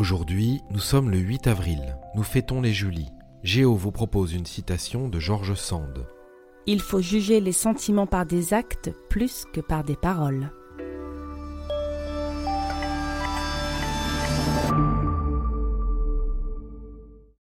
Aujourd'hui, nous sommes le 8 avril. Nous fêtons les Julies. Géo vous propose une citation de George Sand. « Il faut juger les sentiments par des actes plus que par des paroles. »